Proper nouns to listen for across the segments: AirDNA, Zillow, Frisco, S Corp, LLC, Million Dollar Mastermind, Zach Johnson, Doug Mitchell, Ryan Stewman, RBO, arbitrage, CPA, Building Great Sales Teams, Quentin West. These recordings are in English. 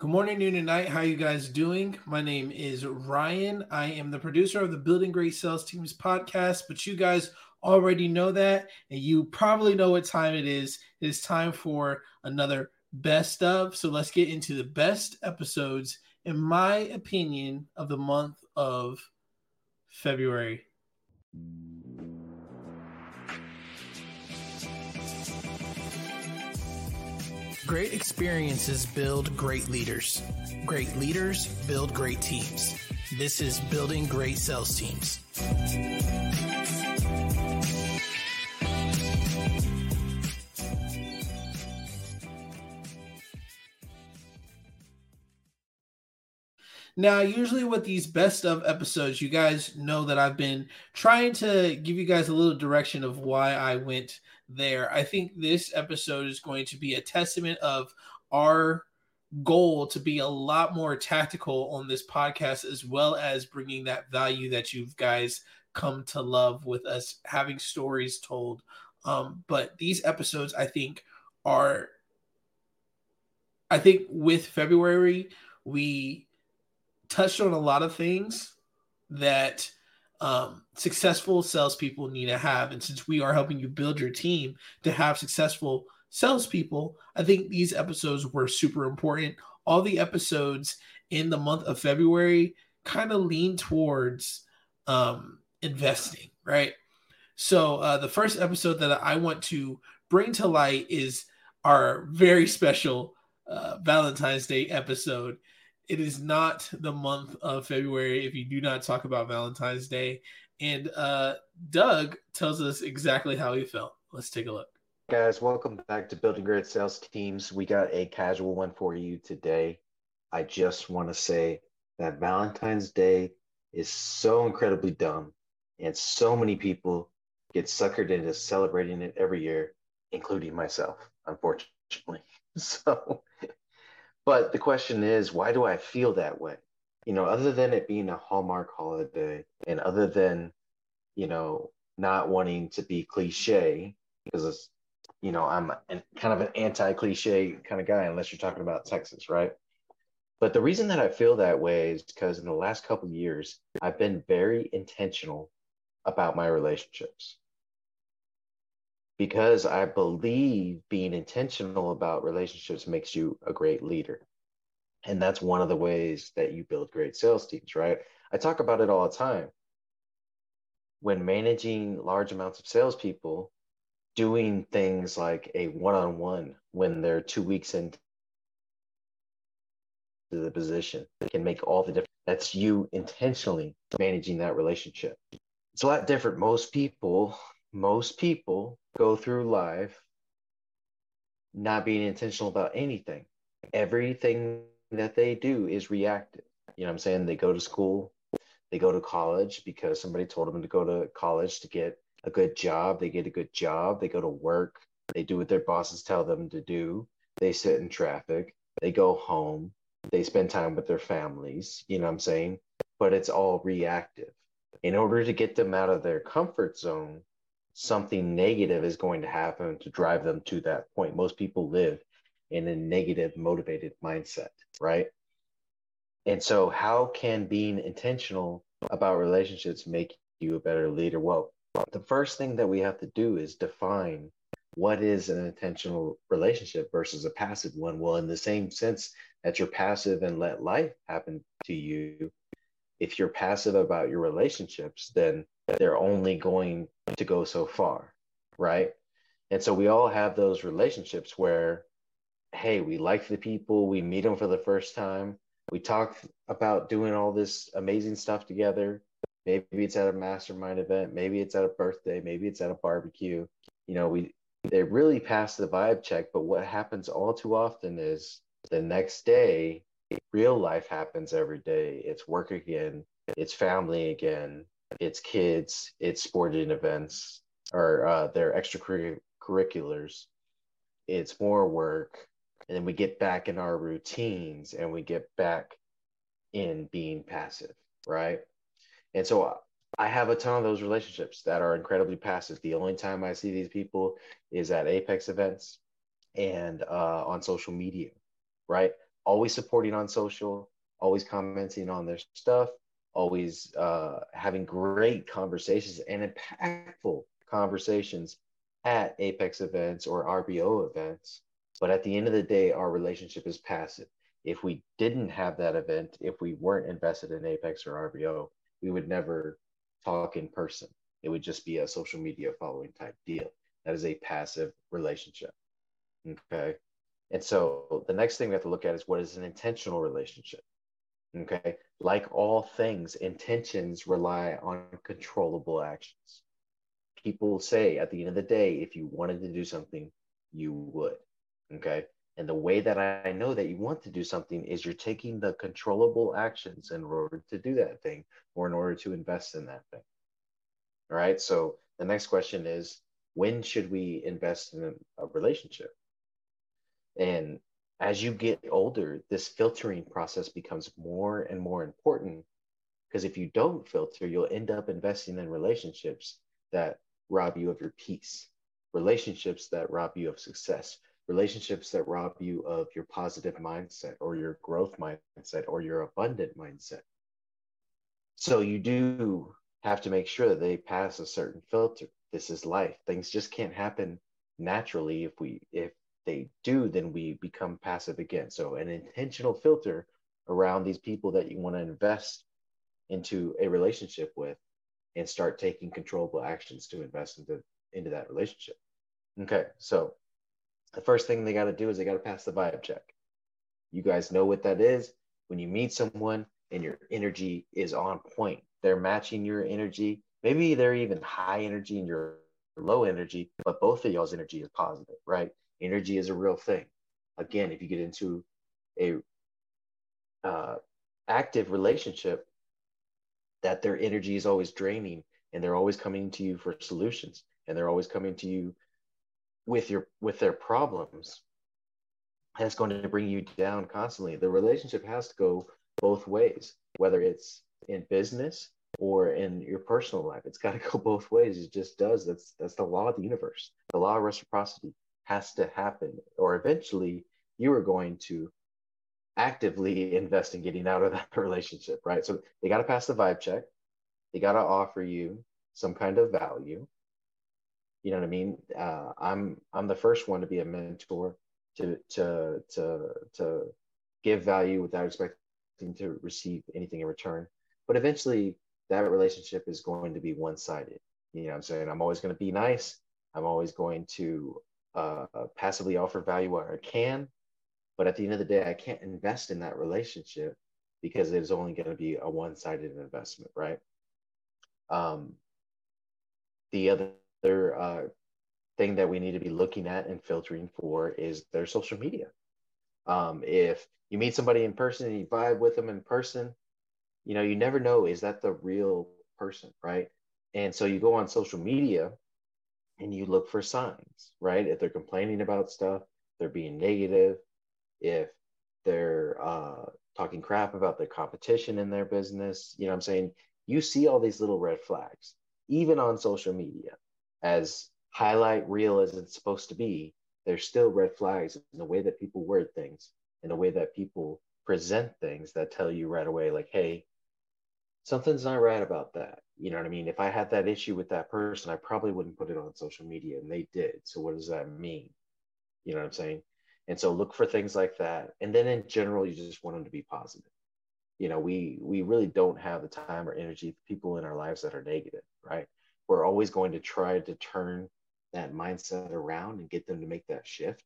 Good morning, noon, and night. How are you guys doing? My name is Ryan. I am the producer of the Building Great Sales Teams podcast, but you guys already know that, and you probably know what time it is. It is time for another best of, so let's get into the best episodes, in my opinion, of the month of February. Great experiences build great leaders. Great leaders build great teams. This is Building Great Sales Teams. Now, usually with these best of episodes, you guys know that I've been trying to give you guys a little direction of why I went there. I think this episode is going to be a testament of our goal to be a lot more tactical on this podcast, as well as bringing that value that you guys come to love with us having stories told. But these episodes, I think, with February, we touched on a lot of things that successful salespeople need to have. And since we are helping you build your team to have successful salespeople, I think these episodes were super important. All the episodes in the month of February kind of lean towards investing, right? So the first episode that I want to bring to light is our very special Valentine's Day episode. It is not the month of February if you do not talk about Valentine's Day. And Doug tells us exactly how he felt. Let's take a look. Guys, welcome back to Building Great Sales Teams. We got a casual one for you today. I just want to say that Valentine's Day is so incredibly dumb, and so many people get suckered into celebrating it every year, including myself, unfortunately. So... But the question is, why do I feel that way? You know, other than it being a Hallmark holiday, and other than, you know, not wanting to be cliche, because, it's, you know, I'm kind of an anti-cliche kind of guy, unless you're talking about Texas, right? But the reason that I feel that way is because in the last couple of years, I've been very intentional about my relationships. Because I believe being intentional about relationships makes you a great leader. And that's one of the ways that you build great sales teams, right? I talk about it all the time. When managing large amounts of salespeople, doing things like a one-on-one when they're 2 weeks into the position can make all the difference. That's you intentionally managing that relationship. It's a lot different. Most people go through life not being intentional about anything. Everything that they do is reactive. You know what I'm saying? They go to school, they go to college because somebody told them to go to college to get a good job. They get a good job. They go to work. They do what their bosses tell them to do. They sit in traffic. They go home. They spend time with their families. You know what I'm saying? But it's all reactive. In order to get them out of their comfort zone, something negative is going to happen to drive them to that point. Most people live in a negative, motivated mindset, right? And so how can being intentional about relationships make you a better leader? Well, the first thing that we have to do is define what is an intentional relationship versus a passive one. Well, in the same sense that you're passive and let life happen to you, if you're passive about your relationships, then they're only going to go so far, right? And so we all have those relationships where, hey, we like the people, we meet them for the first time, we talk about doing all this amazing stuff together. Maybe it's at a mastermind event, maybe it's at a birthday, maybe it's at a barbecue. You know, they really pass the vibe check, but what happens all too often is the next day, real life happens every day. It's work again, it's family again, it's kids, it's sporting events, or their extracurriculars, it's more work. And then we get back in our routines and we get back in being passive, right? And so I have a ton of those relationships that are incredibly passive. The only time I see these people is at Apex events and on social media, right? always supporting on social, always commenting on their stuff, always having great conversations and impactful conversations at Apex events or RBO events. But at the end of the day, our relationship is passive. If we didn't have that event, if we weren't invested in Apex or RBO, we would never talk in person. It would just be a social media following type deal. That is a passive relationship. Okay. And so the next thing we have to look at is what is an intentional relationship. Okay. Like all things, intentions rely on controllable actions. People say at the end of the day, if you wanted to do something, you would. Okay. And the way that I know that you want to do something is you're taking the controllable actions in order to do that thing or in order to invest in that thing. All right. So the next question is, when should we invest in a relationship? And as you get older, this filtering process becomes more and more important, because if you don't filter, you'll end up investing in relationships that rob you of your peace, relationships that rob you of success, relationships that rob you of your positive mindset or your growth mindset or your abundant mindset. So you do have to make sure that they pass a certain filter. This is life. Things just can't happen naturally. If they do, then we become passive again. So an intentional filter around these people that you want to invest into a relationship with, and start taking controllable actions to invest into that relationship. Okay, so the first thing they got to do is they got to pass the vibe check. You guys know what that is. When you meet someone and your energy is on point, they're matching your energy. Maybe they're even high energy and you're low energy, but both of y'all's energy is positive, right? Energy is a real thing. Again, if you get into a active relationship, that their energy is always draining and they're always coming to you for solutions and they're always coming to you with their problems, that's going to bring you down constantly. The relationship has to go both ways, whether it's in business or in your personal life. It's got to go both ways. It just does. That's the law of the universe. The law of reciprocity has to happen, or eventually you are going to actively invest in getting out of that relationship, right? So they got to pass the vibe check. They got to offer you some kind of value. You know what I mean? I'm the first one to be a mentor, to give value without expecting to receive anything in return. But eventually that relationship is going to be one-sided. You know what I'm saying? I'm always going to be nice. I'm always going to passively offer value where I can. But at the end of the day, I can't invest in that relationship because it is only going to be a one-sided investment, right? The other thing that we need to be looking at and filtering for is their social media. If you meet somebody in person and you vibe with them in person, you know, you never know, is that the real person, right? And so you go on social media and you look for signs, right? If they're complaining about stuff, they're being negative, if they're talking crap about their competition in their business, you know what I'm saying? You see all these little red flags, even on social media. As highlight reel as it's supposed to be, there's still red flags in the way that people word things, in the way that people present things that tell you right away, like, hey, something's not right about that. You know what I mean? If I had that issue with that person, I probably wouldn't put it on social media, and they did. So what does that mean? You know what I'm saying? And so look for things like that. And then in general, you just want them to be positive. You know, we really don't have the time or energy for people in our lives that are negative, right? We're always going to try to turn that mindset around and get them to make that shift.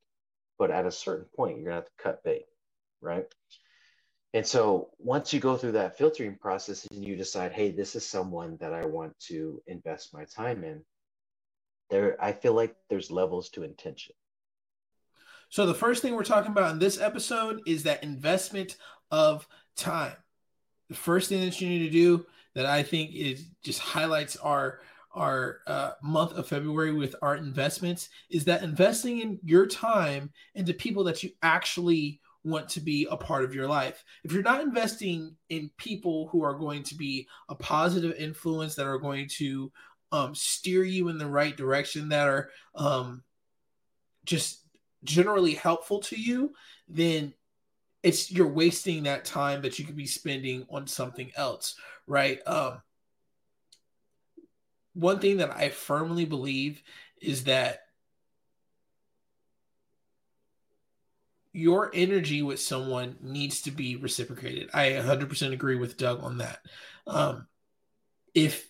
But at a certain point, you're going to have to cut bait, right? And so once you go through that filtering process and you decide, hey, this is someone that I want to invest my time in, there, I feel like there's levels to intention. So the first thing we're talking about in this episode is that investment of time. The first thing that you need to do that I think is just highlights our month of February with our investments is that investing in your time into people that you actually want to be a part of your life. If you're not investing in people who are going to be a positive influence, that are going to steer you in the right direction, that are just generally helpful to you, then it's you're wasting that time that you could be spending on something else, right? One thing that I firmly believe is that your energy with someone needs to be reciprocated. I 100% agree with Doug on that. If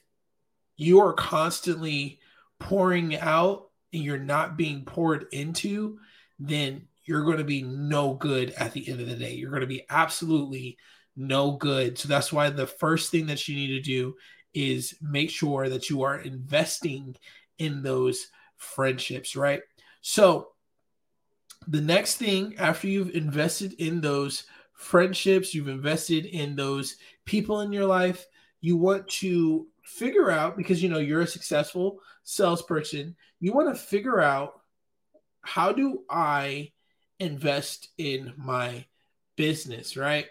you are constantly pouring out and you're not being poured into, then you're going to be no good at the end of the day. You're going to be absolutely no good. So that's why the first thing that you need to do is make sure that you are investing in those friendships, right? So the next thing, after you've invested in those friendships, you've invested in those people in your life, you want to figure out, because you know you're a successful salesperson, you want to figure out, how do I invest in my business, right?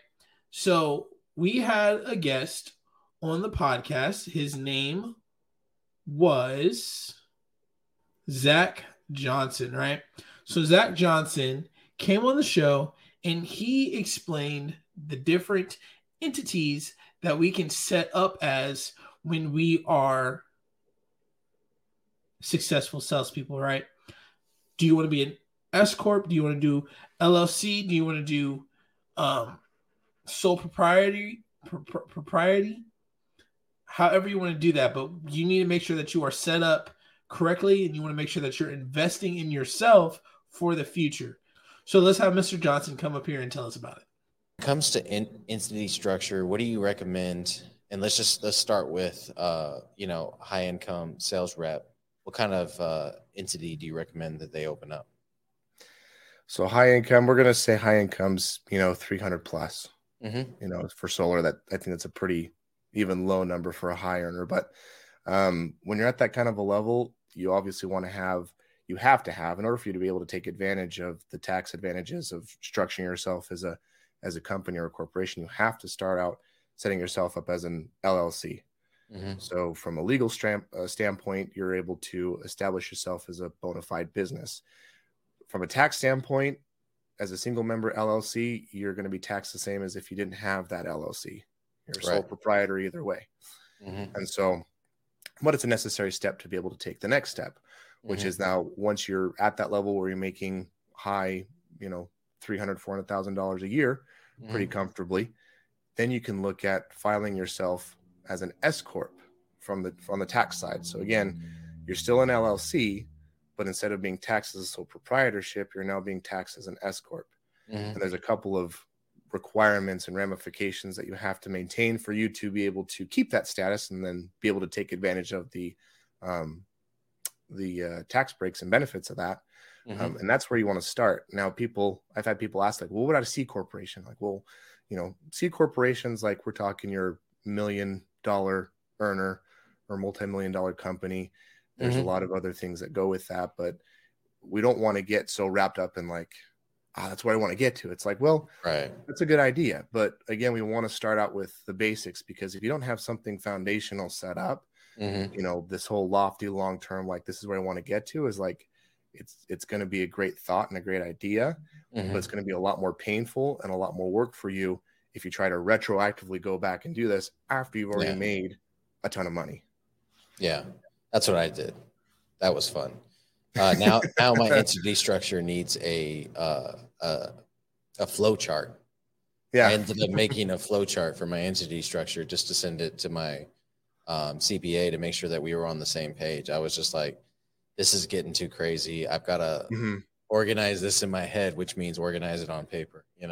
So we had a guest on the podcast. His name was Zach Johnson, right? So Zach Johnson came on the show and he explained the different entities that we can set up as when we are successful salespeople, right? Do you want to be an S Corp? Do you want to do LLC? Do you want to do sole propriety? However you want to do that, but you need to make sure that you are set up correctly and you want to make sure that you're investing in yourself for the future. So let's have Mr. Johnson come up here and tell us about it. When it comes to entity structure, what do you recommend? And let's start with, high income sales rep. What kind of entity do you recommend that they open up? So high income, we're going to say high income's, 300 plus, for solar. That I think that's a pretty even low number for a high earner. But when you're at that kind of a level, you obviously have to have in order for you to be able to take advantage of the tax advantages of structuring yourself as a company or a corporation, you have to start out setting yourself up as an LLC. Mm-hmm. So from a legal standpoint, you're able to establish yourself as a bona fide business. From a tax standpoint, as a single member LLC, you're going to be taxed the same as if you didn't have that LLC. You're a sole proprietor either way. Mm-hmm. And so, but it's a necessary step to be able to take the next step, which is now once you're at that level where you're making high, $300,000, $400,000 a year, pretty comfortably, then you can look at filing yourself as an S Corp from the tax side. So again, you're still an LLC, but instead of being taxed as a sole proprietorship, you're now being taxed as an S Corp. And there's a couple of requirements and ramifications that you have to maintain for you to be able to keep that status and then be able to take advantage of the tax breaks and benefits of that. And that's where you want to start. Now, I've had people ask, like, well, what about a C corporation? Like, well, C corporations, like, we're talking your $1 million earner or multi-million-dollar company. There's a lot of other things that go with that, but we don't want to get so wrapped up in like, that's what I want to get to. It's like, well, that's a good idea. But again, we want to start out with the basics, because if you don't have something foundational set up, this whole lofty long-term, like, this is where I want to get to, is like, it's going to be a great thought and a great idea, but it's going to be a lot more painful and a lot more work for you if you try to retroactively go back and do this after you've already made a ton of money. Yeah. That's what I did. That was fun. Now my entity structure needs a flow chart. Yeah. I ended up making a flow chart for my entity structure just to send it to my CPA to make sure that we were on the same page. I was just like, this is getting too crazy. I've got to organize this in my head, which means organize it on paper, and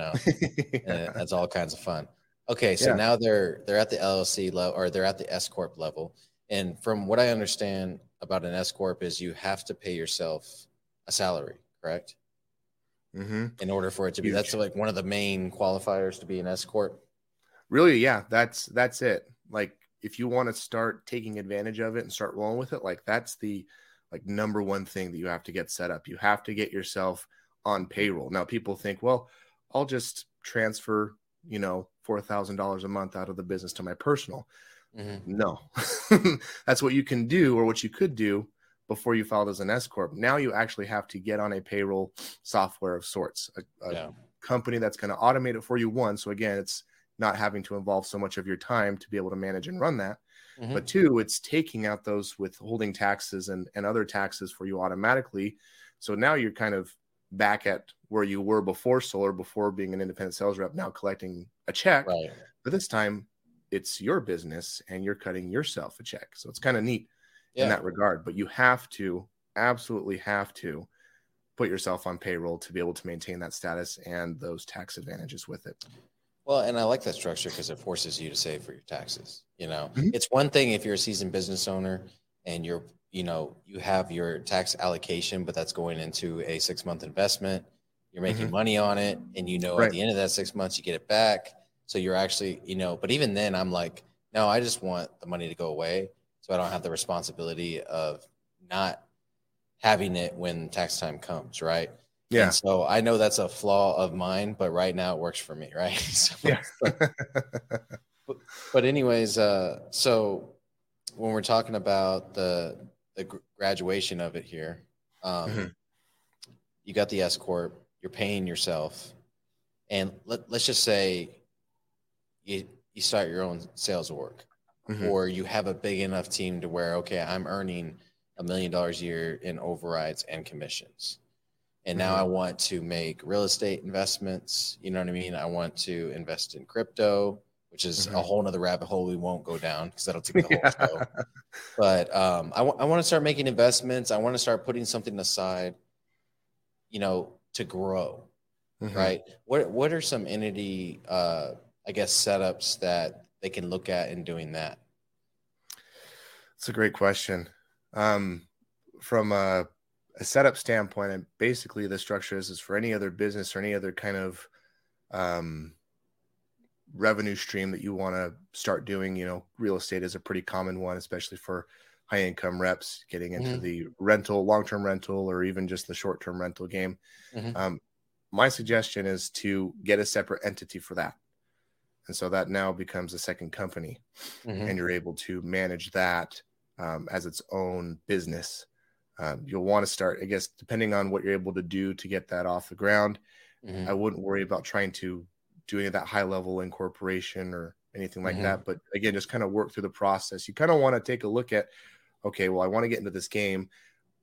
that's all kinds of fun. Okay. So now they're at the LLC level, or they're at the S Corp level. And from what I understand about an S Corp is you have to pay yourself a salary, correct? In order for it to be, that's like one of the main qualifiers to be an S Corp. Really? Yeah. That's it. Like, if you want to start taking advantage of it and start rolling with it, like, that's the number one thing that you have to get set up. You have to get yourself on payroll. Now people think, well, I'll just transfer, $4,000 a month out of the business to my personal. No, that's what you can do, or what you could do before you filed as an S Corp. Now you actually have to get on a payroll software of sorts, a company that's going to automate it for you, one. So again, it's not having to involve so much of your time to be able to manage and run that. Mm-hmm. But two, it's taking out those withholding taxes and other taxes for you automatically. So now you're kind of back at where you were before solar, before being an independent sales rep, now collecting a check. Right. But this time it's your business and you're cutting yourself a check. So it's kind of neat in that regard, but you have to absolutely have to put yourself on payroll to be able to maintain that status and those tax advantages with it. Well, and I like that structure because it forces you to save for your taxes. You know, it's one thing if you're a seasoned business owner and you're, you know, you have your tax allocation, but that's going into a 6-month investment. You're making money on it. And you know, at the end of that 6 months, you get it back. So you're actually, you know, but even then I'm like, no, I just want the money to go away. So I don't have the responsibility of not having it when tax time comes. Right. Yeah. And so I know that's a flaw of mine, but right now it works for me. Right. So but anyways, so when we're talking about the graduation of it here, you got the S Corp, you're paying yourself. And let's just say you start your own sales org, or you have a big enough team to where, okay, I'm earning $1 million a year in overrides and commissions. And now I want to make real estate investments. You know what I mean? I want to invest in crypto, which is a whole nother rabbit hole we won't go down because that'll take the whole show. But I want to start making investments. I want to start putting something aside, you know, to grow, right? What are some entity, I guess, setups that they can look at in doing that? That's a great question. From a setup standpoint, and basically the structure is for any other business or any other kind of revenue stream that you want to start doing. You know, real estate is a pretty common one, especially for high income reps getting into the rental, long-term rental, or even just the short-term rental game. My suggestion is to get a separate entity for that. And so that now becomes a second company and you're able to manage that as its own business. You'll want to start, I guess, depending on what you're able to do to get that off the ground. I wouldn't worry about trying to do any of that high level incorporation or anything like that. But again, just kind of work through the process. You kind of want to take a look at, okay, well, I want to get into this game.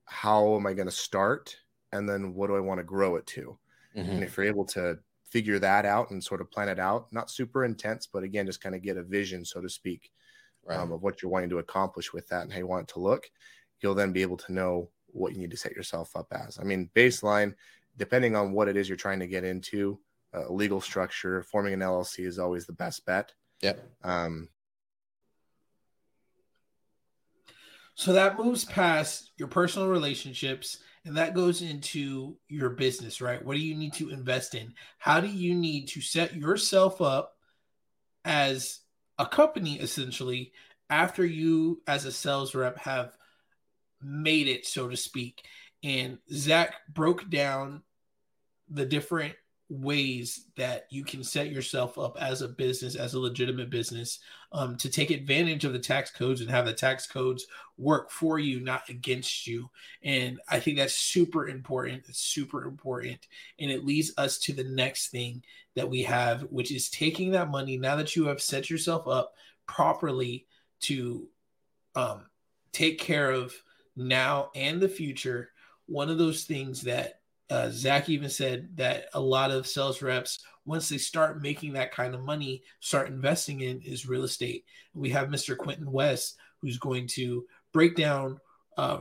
How am I going to start? And then what do I want to grow it to? And if you're able to figure that out and sort of plan it out, not super intense, but again, just kind of get a vision, so to speak, of what you're wanting to accomplish with that and how you want it to look, you'll then be able to know what you need to set yourself up as. I mean, baseline, depending on what it is you're trying to get into, a legal structure, forming an LLC is always the best bet. So that moves past your personal relationships and that goes into your business, right? What do you need to invest in? How do you need to set yourself up as a company, essentially, after you as a sales rep have made it, so to speak? And Zach broke down the different ways that you can set yourself up as a business, as a legitimate business, to take advantage of the tax codes and have the tax codes work for you, not against you. And I think that's super important. It's super important. And it leads us to the next thing that we have, which is taking that money now that you have set yourself up properly to take care of now and the future. One of those things that Zach even said that a lot of sales reps, once they start making that kind of money, start investing in is real estate. We have Mr. Quentin West, who's going to break down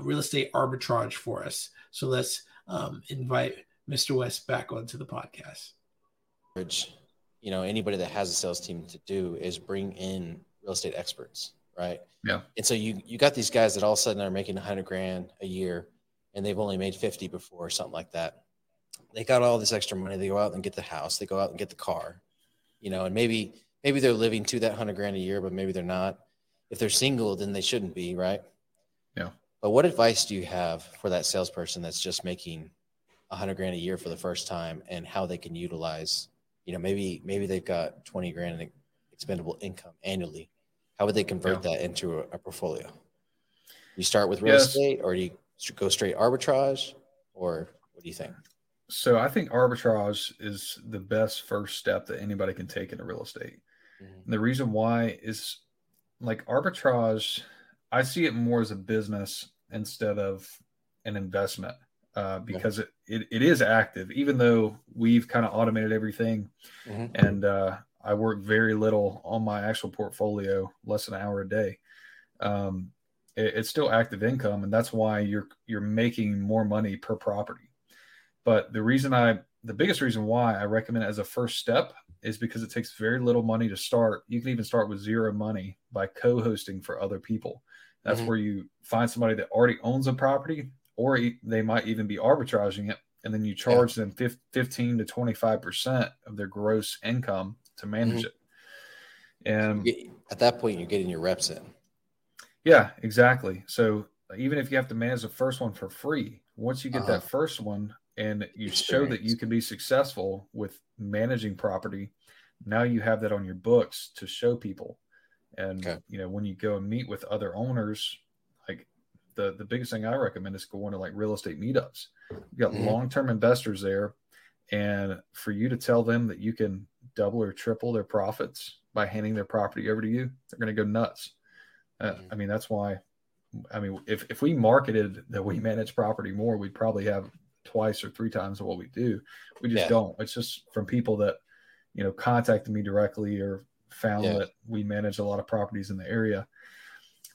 real estate arbitrage for us. So let's invite Mr. West back onto the podcast. You know, anybody that has a sales team to do is bring in real estate experts, right? Yeah. And so you got these guys that all of a sudden are making $100,000 a year, and they've only made 50 before or something like that. They got all this extra money. They go out and get the house. They go out and get the car, you know, and maybe they're living to that $100,000 a year, but maybe they're not. If they're single, then they shouldn't be, right? Yeah. But what advice do you have for that salesperson that's just making $100,000 a year for the first time and how they can utilize, you know, maybe they've got $20,000 in expendable income annually. How would they convert that into a portfolio? You start with real estate, or do you go straight arbitrage, or what do you think? So I think arbitrage is the best first step that anybody can take into real estate. Mm-hmm. And the reason why is, like, arbitrage, I see it more as a business instead of an investment, because it is active, even though we've kind of automated everything. Mm-hmm. And I work very little on my actual portfolio, less than an hour a day. It's still active income, and that's why you're making more money per property. But the biggest reason why I recommend it as a first step is because it takes very little money to start. You can even start with zero money by co-hosting for other people. That's mm-hmm. where you find somebody that already owns a property, or they might even be arbitraging it. And then you charge them 15 to 25% of their gross income to manage it. And at that point, you're getting your reps in. Yeah, exactly. So even if you have to manage the first one for free, once you get that first one and you show that you can be successful with managing property, now you have that on your books to show people. And, you know, when you go and meet with other owners, like the biggest thing I recommend is going to, like, real estate meetups. You got long-term investors there. And for you to tell them that you can double or triple their profits by handing their property over to you, they're going to go nuts. I mean, that's why, I mean, if we marketed that we manage property more, we'd probably have twice or three times what we do. We just don't. It's just from people that, you know, contacted me directly or found that we manage a lot of properties in the area.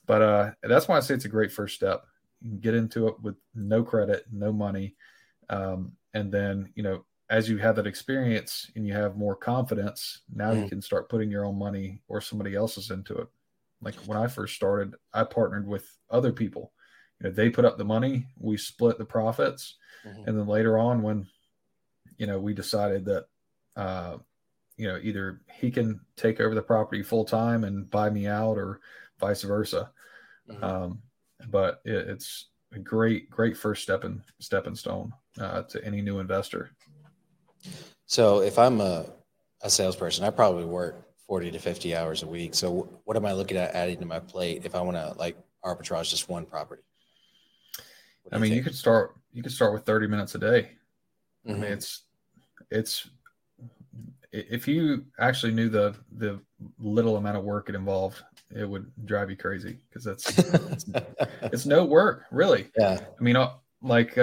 But that's why I say it's a great first step. You can get into it with no credit, no money. And then, you know, as you have that experience and you have more confidence, now you can start putting your own money or somebody else's into it. Like when I first started, I partnered with other people. You know, they put up the money, we split the profits. Mm-hmm. And then later on when, you know, we decided that, you know, either he can take over the property full time and buy me out or vice versa. Mm-hmm. But it's a great first stepping stone to any new investor. So if I'm a salesperson, I probably work 40 to 50 hours a week. So what am I looking at adding to my plate if I want to, like, arbitrage just one property? I mean, you could start with 30 minutes a day. Mm-hmm. I mean, it's if you actually knew the little amount of work it involved, it would drive you crazy, because that's it's no work, really. Yeah. I mean, like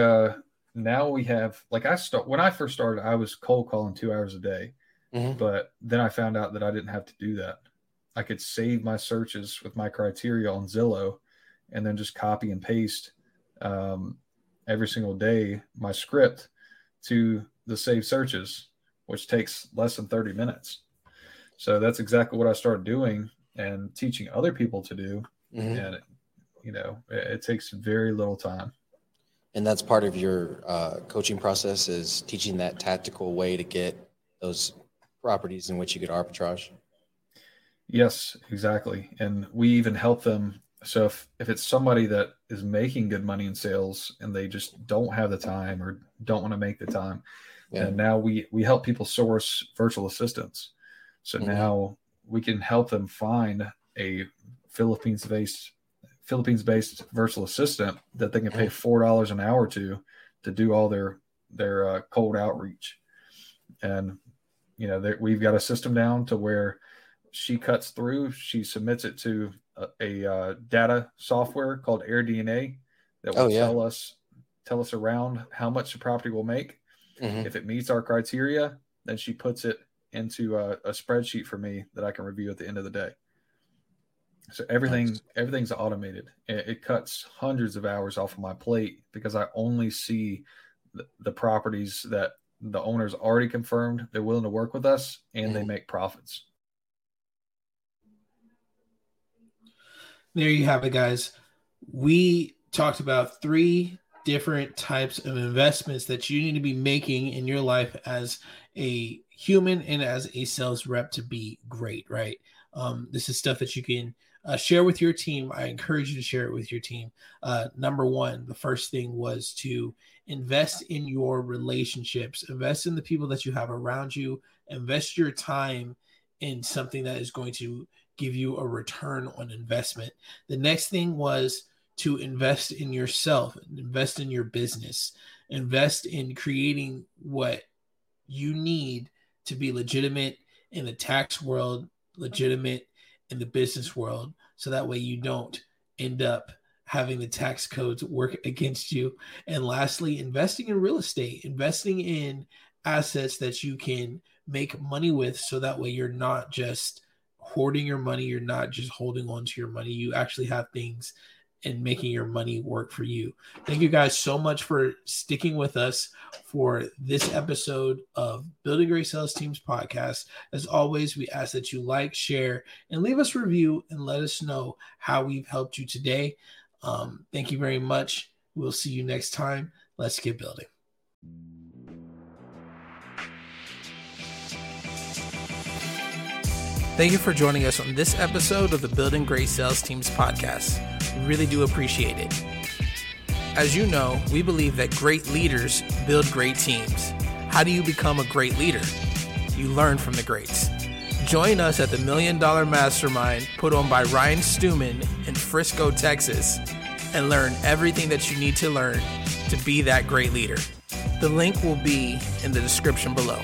now we have, like, when I first started, I was cold calling 2 hours a day. Mm-hmm. But then I found out that I didn't have to do that. I could save my searches with my criteria on Zillow and then just copy and paste every single day my script to the saved searches, which takes less than 30 minutes. So that's exactly what I started doing and teaching other people to do. Mm-hmm. And, you know, it takes very little time. And that's part of your coaching process, is teaching that tactical way to get those properties in which you could arbitrage. Yes, exactly. And we even help them. So if it's somebody that is making good money in sales and they just don't have the time or don't want to make the time, and now we help people source virtual assistants. So now we can help them find a Philippines-based virtual assistant that they can pay $4 an hour to do all their cold outreach. And, you know, we've got a system down to where she cuts through, she submits it to a data software called AirDNA that will tell us around how much the property will make. Mm-hmm. If it meets our criteria, then she puts it into a spreadsheet for me that I can review at the end of the day. So everything's automated. It cuts hundreds of hours off of my plate because I only see the properties that the owner's already confirmed they're willing to work with us and they make profits. There you have it, guys. We talked about three different types of investments that you need to be making in your life as a human and as a sales rep to be great, right? This is stuff that you can share with your team. I encourage you to share it with your team. Number one, the first thing was to invest in your relationships, invest in the people that you have around you, invest your time in something that is going to give you a return on investment. The next thing was to invest in yourself, invest in your business, invest in creating what you need to be legitimate in the tax world, legitimate in the business world. So that way you don't end up having the tax codes work against you. And lastly, investing in real estate, investing in assets that you can make money with. So that way you're not just hoarding your money. You're not just holding on to your money. You actually have things and making your money work for you. Thank you guys so much for sticking with us for this episode of Building Great Sales Teams podcast. As always, we ask that you like, share, and leave us a review and let us know how we've helped you today. Thank you very much. We'll see you next time. Let's get building. Thank you for joining us on this episode of the Building Great Sales Teams podcast. We really do appreciate it. As you know, we believe that great leaders build great teams. How do you become a great leader? You learn from the greats. Join us at the Million Dollar Mastermind put on by Ryan Stewman in Frisco, Texas, and learn everything that you need to learn to be that great leader. The link will be in the description below.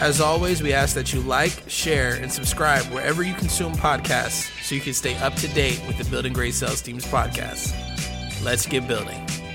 As always, we ask that you like, share, and subscribe wherever you consume podcasts so you can stay up to date with the Building Great Sales Teams podcast. Let's get building.